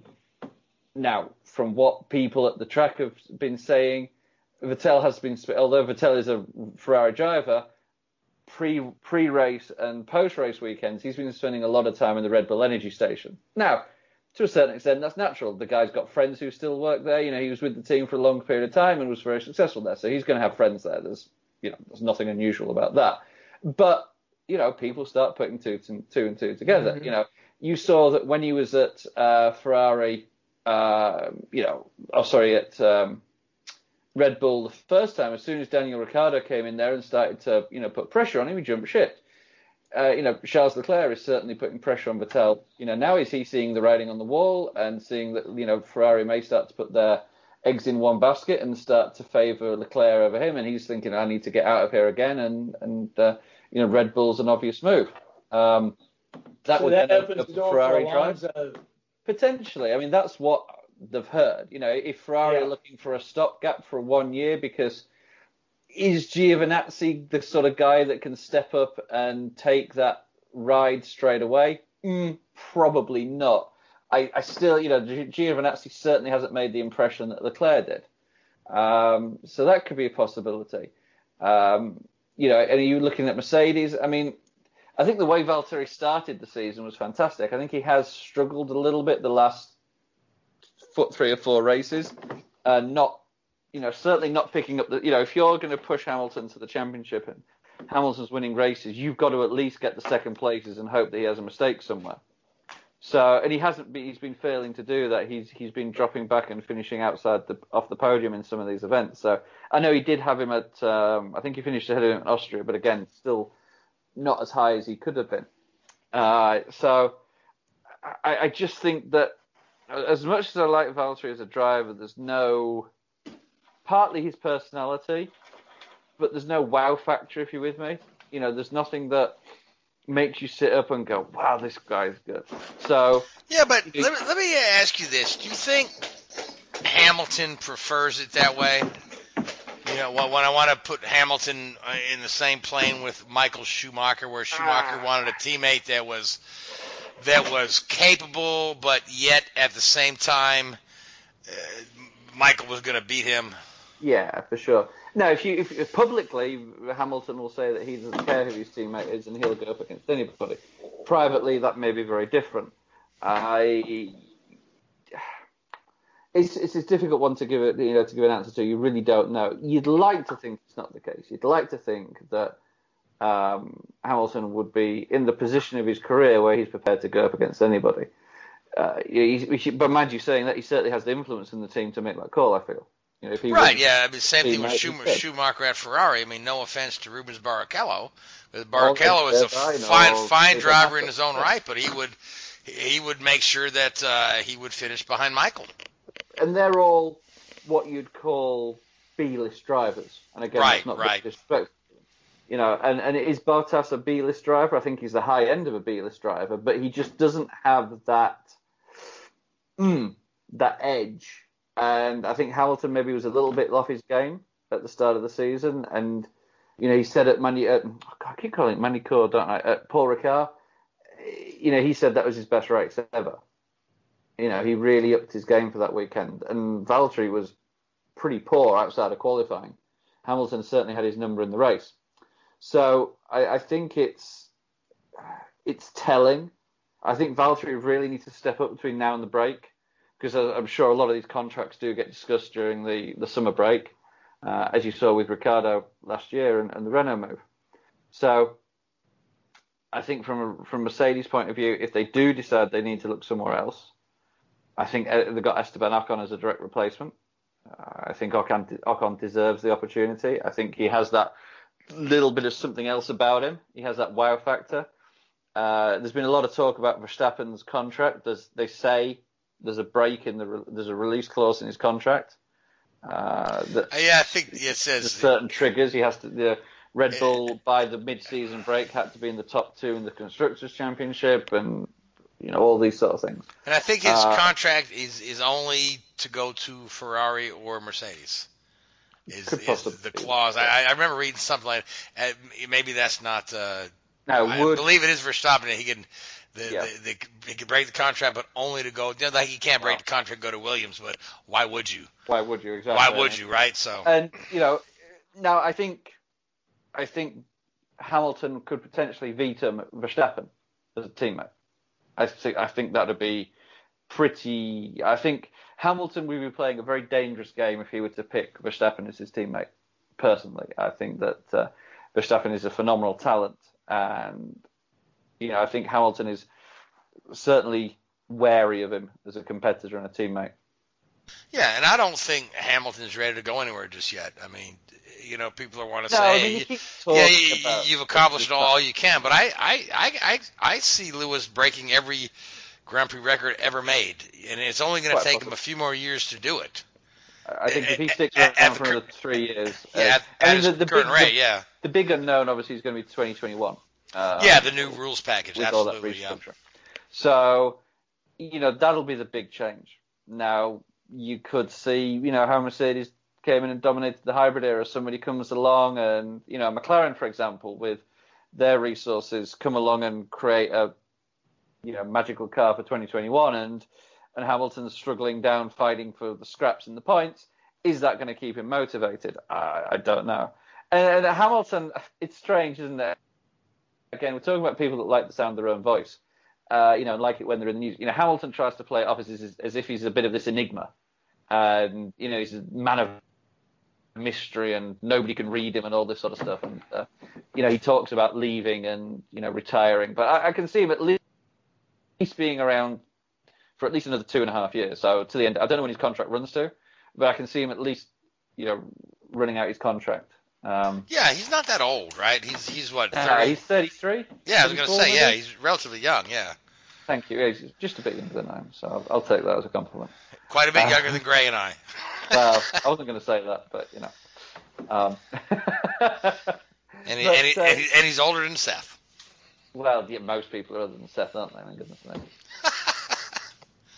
now, from what people at the track have been saying, although Vettel is a Ferrari driver, pre-race and post-race weekends, he's been spending a lot of time in the Red Bull Energy Station. Now, to a certain extent, that's natural. The guy's got friends who still work there. He was with the team for a long period of time and was very successful there, so he's going to have friends there. There's nothing unusual about that. But people start putting two and two together. You saw that when he was at Ferrari, at Red Bull the first time, as soon as Daniel Ricciardo came in there and started to, put pressure on him, he jumped ship. Charles Leclerc is certainly putting pressure on Vettel. Now is he seeing the writing on the wall and seeing that, Ferrari may start to put their eggs in one basket and start to favour Leclerc over him, and he's thinking, I need to get out of here again, and Red Bull's an obvious move. That opens the door for Alonso. Potentially. That's what they've heard. If Ferrari are looking for a stopgap for 1 year, because is Giovinazzi the sort of guy that can step up and take that ride straight away? Probably not. I still, Giovinazzi certainly hasn't made the impression that Leclerc did. So that could be a possibility. And are you looking at Mercedes? I think the way Valtteri started the season was fantastic. I think he has struggled a little bit the last 3 or 4 races, certainly not picking up the, if you're going to push Hamilton to the championship and Hamilton's winning races, you've got to at least get the second places and hope that he has a mistake somewhere. So, and he hasn't been, he's been failing to do that. He's been dropping back and finishing off the podium in some of these events. So I know he did have him at, I think he finished ahead of him in Austria, but again, still not as high as he could have been. So I just think that, as much as I like Valtteri as a driver, partly his personality, but there's no wow factor, if you're with me. There's nothing that makes you sit up and go, wow, this guy's good. So yeah, but let me ask you this. Do you think Hamilton prefers it that way? When I want to put Hamilton in the same plane with Michael Schumacher, where Schumacher wanted a teammate that was capable, but yet at the same time, Michael was going to beat him. Yeah, for sure. No, if publicly Hamilton will say that he doesn't care who his teammate is and he'll go up against anybody. Privately, that may be very different. It's a difficult one to give it, to give an answer to. You really don't know. You'd like to think it's not the case. You'd like to think that Hamilton would be in the position of his career where he's prepared to go up against anybody. But mind you, saying that, he certainly has the influence in the team to make that call, I feel. Same thing with Schumacher at Ferrari. I mean, no offense to Rubens Barrichello. Barrichello is a fine driver in his own right, but he would make sure that he would finish behind Michael. And they're all what you'd call B-list drivers. And again, it's not disrespectful. And is Bottas a B-list driver? I think he's the high end of a B-list driver, but he just doesn't have that edge. And I think Hamilton maybe was a little bit off his game at the start of the season. And, he said at Paul Ricard, he said that was his best race ever. He really upped his game for that weekend. And Valtteri was pretty poor outside of qualifying. Hamilton certainly had his number in the race. So I think it's telling. I think Valtteri really needs to step up between now and the break, because I'm sure a lot of these contracts do get discussed during the summer break, as you saw with Ricciardo last year and the Renault move. So I think from Mercedes' point of view, if they do decide they need to look somewhere else, I think they've got Esteban Ocon as a direct replacement. I think Ocon deserves the opportunity. I think he has that little bit of something else about him. He has that wow factor. There's been a lot of talk about Verstappen's contract. They say there's a break there's a release clause in his contract. I think it says certain triggers. He has to. The Red Bull by the mid-season break had to be in the top two in the Constructors' Championship, and all these sort of things. And I think his contract is only to go to Ferrari or Mercedes. Is the clause? I remember reading something like that. Maybe that's not. I believe it is Verstappen. He can. He could break the contract, but only to go. He can't break the contract, go to Williams, but why would you? Why would you? Exactly. Why would you? Right. So. And now I think Hamilton could potentially veto Verstappen as a teammate. I think that would be pretty. I think Hamilton would be playing a very dangerous game if he were to pick Verstappen as his teammate. Personally, I think that Verstappen is a phenomenal talent and. I think Hamilton is certainly wary of him as a competitor and a teammate. Yeah, and I don't think Hamilton's ready to go anywhere just yet. I mean, people are want to say, you've accomplished all you can. But I see Lewis breaking every Grand Prix record ever made, and it's only going to take him a few more years to do it. I think if he sticks around for another 3 years. The big unknown, obviously, is going to be 2021. The new rules package, absolutely. So, that'll be the big change. Now, you could see, how Mercedes came in and dominated the hybrid era. Somebody comes along and, McLaren, for example, with their resources, come along and create a, magical car for 2021 and Hamilton's struggling down, fighting for the scraps and the points. Is that going to keep him motivated? I don't know. And Hamilton, it's strange, isn't it? Again, we're talking about people that like the sound of their own voice, and like it when they're in the news. Hamilton tries to play it off as if he's a bit of this enigma. He's a man of mystery and nobody can read him and all this sort of stuff. And, he talks about leaving and, retiring. But I can see him at least being around for at least another 2.5 years. So to the end, I don't know when his contract runs to, but I can see him at least, running out his contract. He's not that old, right? He's what? 30? He's 33. Yeah, I was going to say, he's relatively young, yeah. Thank you. He's just a bit younger than I am, so I'll take that as a compliment. Quite a bit younger than Gray and I. Well, I wasn't going to say that, but, and he's older than Seth. Well, most people are older than Seth, aren't they? I mean, goodness me.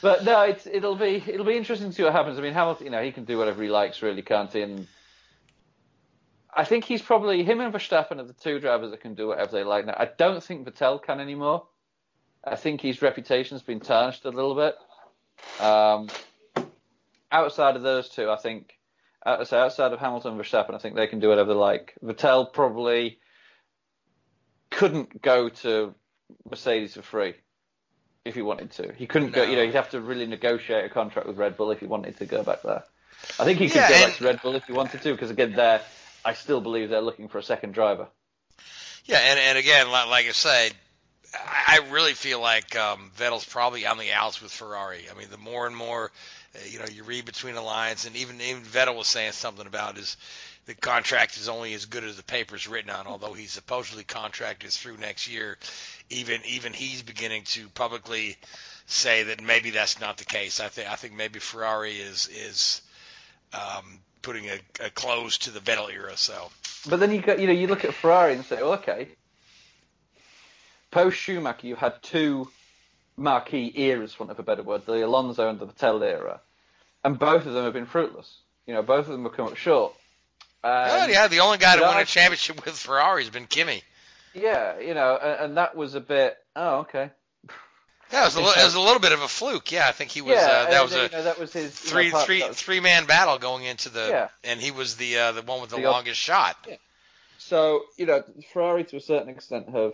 But, no, it'll be interesting to see what happens. I mean, Hamilton, he can do whatever he likes, really, can't he? And I think he's probably, him and Verstappen are the two drivers that can do whatever they like now. I don't think Vettel can anymore. I think his reputation's been tarnished a little bit. Outside of those two, I think So outside of Hamilton, Verstappen, I think they can do whatever they like. Vettel probably couldn't go to Mercedes for free if he wanted to. He couldn't go. You know, he'd have to really negotiate a contract with Red Bull if he wanted to go back there. I think he could go back to Red Bull if he wanted to, because again, I still believe they're looking for a second driver. Yeah, and again, like I say, I really feel like Vettel's probably on the outs with Ferrari. I mean, the more and more, you know, you read between the lines, and even Vettel was saying something about his the contract is only as good as the paper's written on. Although he's supposedly contracted through next year, even he's beginning to publicly say that maybe that's not the case. I think maybe Ferrari is putting a close to the Vettel era. So, but then you look at Ferrari and say, well, okay. Post Schumacher, you had two marquee eras, for want of a better word, the Alonso and the Vettel era, and both of them have been fruitless. You know, both of them have come up short. The only guy to win a championship with Ferrari has been Kimi. Yeah, you know, and that was a bit. Oh, okay. Yeah, it was a little bit of a fluke. Yeah, I think he was. Yeah, that was his three-man battle going into the, and he was the one with the longest shot. Yeah. So you know, Ferrari to a certain extent have.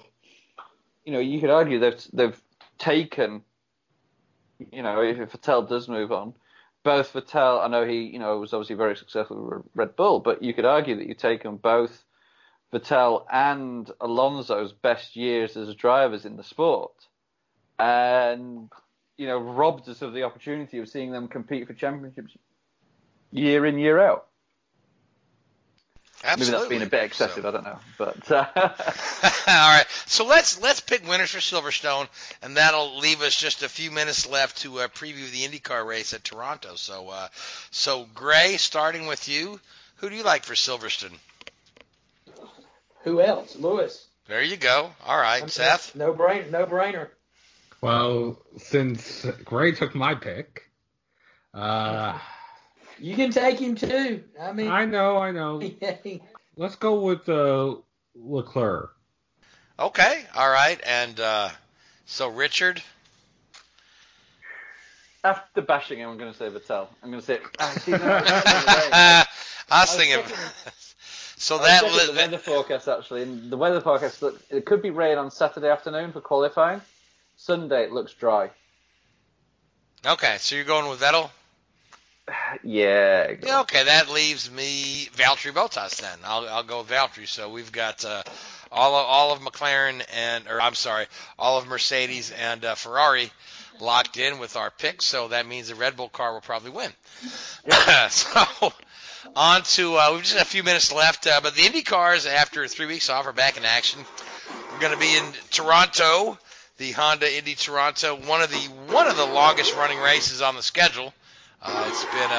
You know, you could argue they've taken, you know, if Vettel does move on, both Vettel, I know he, you know, was obviously very successful with Red Bull, but you could argue that you've taken both Vettel and Alonso's best years as drivers in the sport and, you know, robbed us of the opportunity of seeing them compete for championships year in, year out. Absolutely. Maybe that's been a bit excessive, so. I don't know. But all right, so let's pick winners for Silverstone, and that'll leave us just a few minutes left to preview the IndyCar race at Toronto. So, so Gray, starting with you, who do you like for Silverstone? Who else? Lewis. There you go. All right, Seth. No brainer. Well, since Gray took my pick, you can take him too. I mean, I know. Let's go with Leclerc. Okay, all right, and so Richard. After bashing him, I'm going to say Vettel. I'm going to say. I was thinking. So that was the weather forecast actually, and the weather forecast looked, it could be rain on Saturday afternoon for qualifying. Sunday it looks dry. Okay, so you're going with Vettel. Yeah. Okay, that leaves me Valtteri Bottas then. I'll go with Valtteri. So we've got all of McLaren all of Mercedes and Ferrari locked in with our picks. So that means the Red Bull car will probably win. Yeah. So on to we've just got a few minutes left, but the Indy cars after 3 weeks off are back in action. We're going to be in Toronto, the Honda Indy Toronto, one of the longest running races on the schedule. It's been,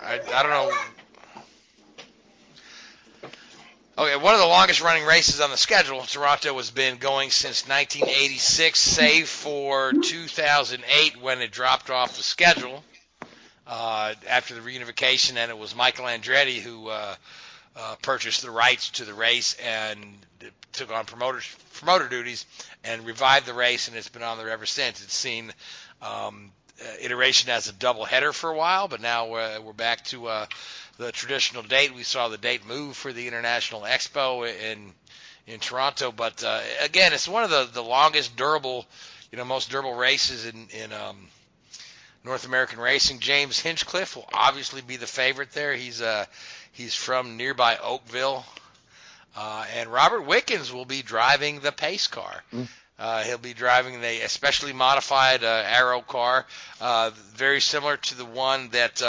I don't know. Okay, one of the longest running races on the schedule. Toronto has been going since 1986, save for 2008 when it dropped off the schedule after the reunification, and it was Michael Andretti who purchased the rights to the race and took on promoter duties and revived the race, and it's been on there ever since. It's seen iteration as a double header for a while, but now we're back to the traditional date. We saw the date move for the International Expo in Toronto, but again, it's one of the longest most durable races in North American racing. James Hinchcliffe will obviously be the favorite there. He's from nearby Oakville, and Robert Wickens will be driving the pace car. Mm. He'll be driving a specially modified Arrow car, very similar to the one that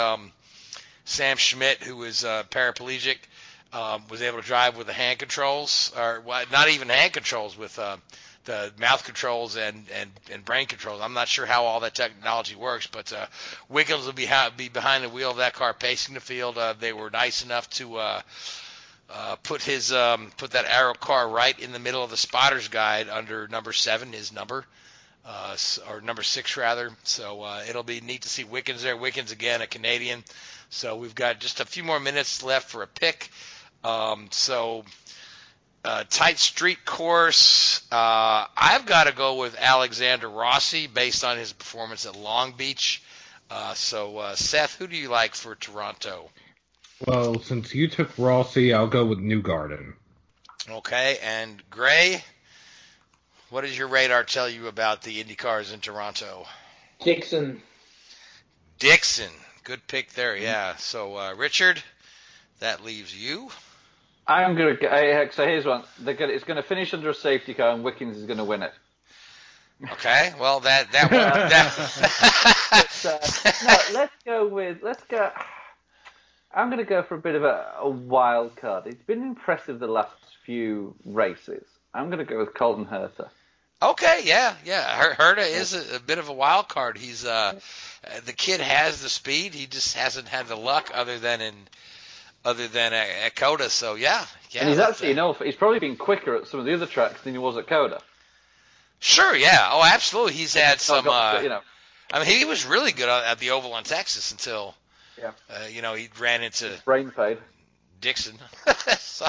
Sam Schmidt, who is paraplegic, was able to drive with the hand controls, or well, not even hand controls, with the mouth controls and brain controls. I'm not sure how all that technology works, but Wickens will be behind the wheel of that car, pacing the field. They were nice enough to put that Arrow car right in the middle of the spotter's guide under number 7, his number, or number 6 rather. So it'll be neat to see Wickens there. Wickens again, a Canadian. So we've got just a few more minutes left for a pick. Tight street course. I've got to go with Alexander Rossi based on his performance at Long Beach. So, Seth, who do you like for Toronto? Well, since you took Rossi, I'll go with Newgarden. Okay, and Gray, what does your radar tell you about the IndyCars in Toronto? Dixon. Good pick there, yeah. So, Richard, that leaves you. I'm going to – so here's one. It's going to finish under a safety car, and Wickens is going to win it. Okay, well, that one. No, let's go. I'm going to go for a bit of a wild card. It's been impressive the last few races. I'm going to go with Colin Herta. Okay, yeah. Herta is a bit of a wild card. He's the kid has the speed. He just hasn't had the luck other than at Coda. So yeah. And he's actually he's probably been quicker at some of the other tracks than he was at Coda. Sure, yeah. Oh, absolutely. He's had some. I mean, he was really good at the Oval in Texas until. Yeah. He ran into brain fade Dixon. So.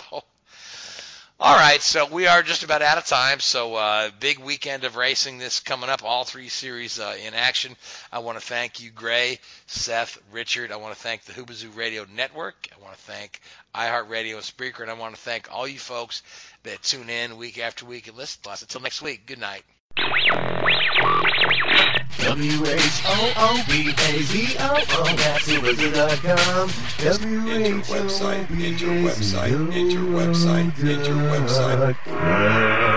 All right, so we are just about out of time, so big weekend of racing this coming up, all three series in action. I want to thank you, Gray, Seth, Richard. I want to thank the Hoobazoo Radio Network. I want to thank iHeartRadio and Spreaker, and I want to thank all you folks that tune in week after week and listen to us. Until next week, good night. WHOOBAZOO at Hoobazoo.com. Enter website.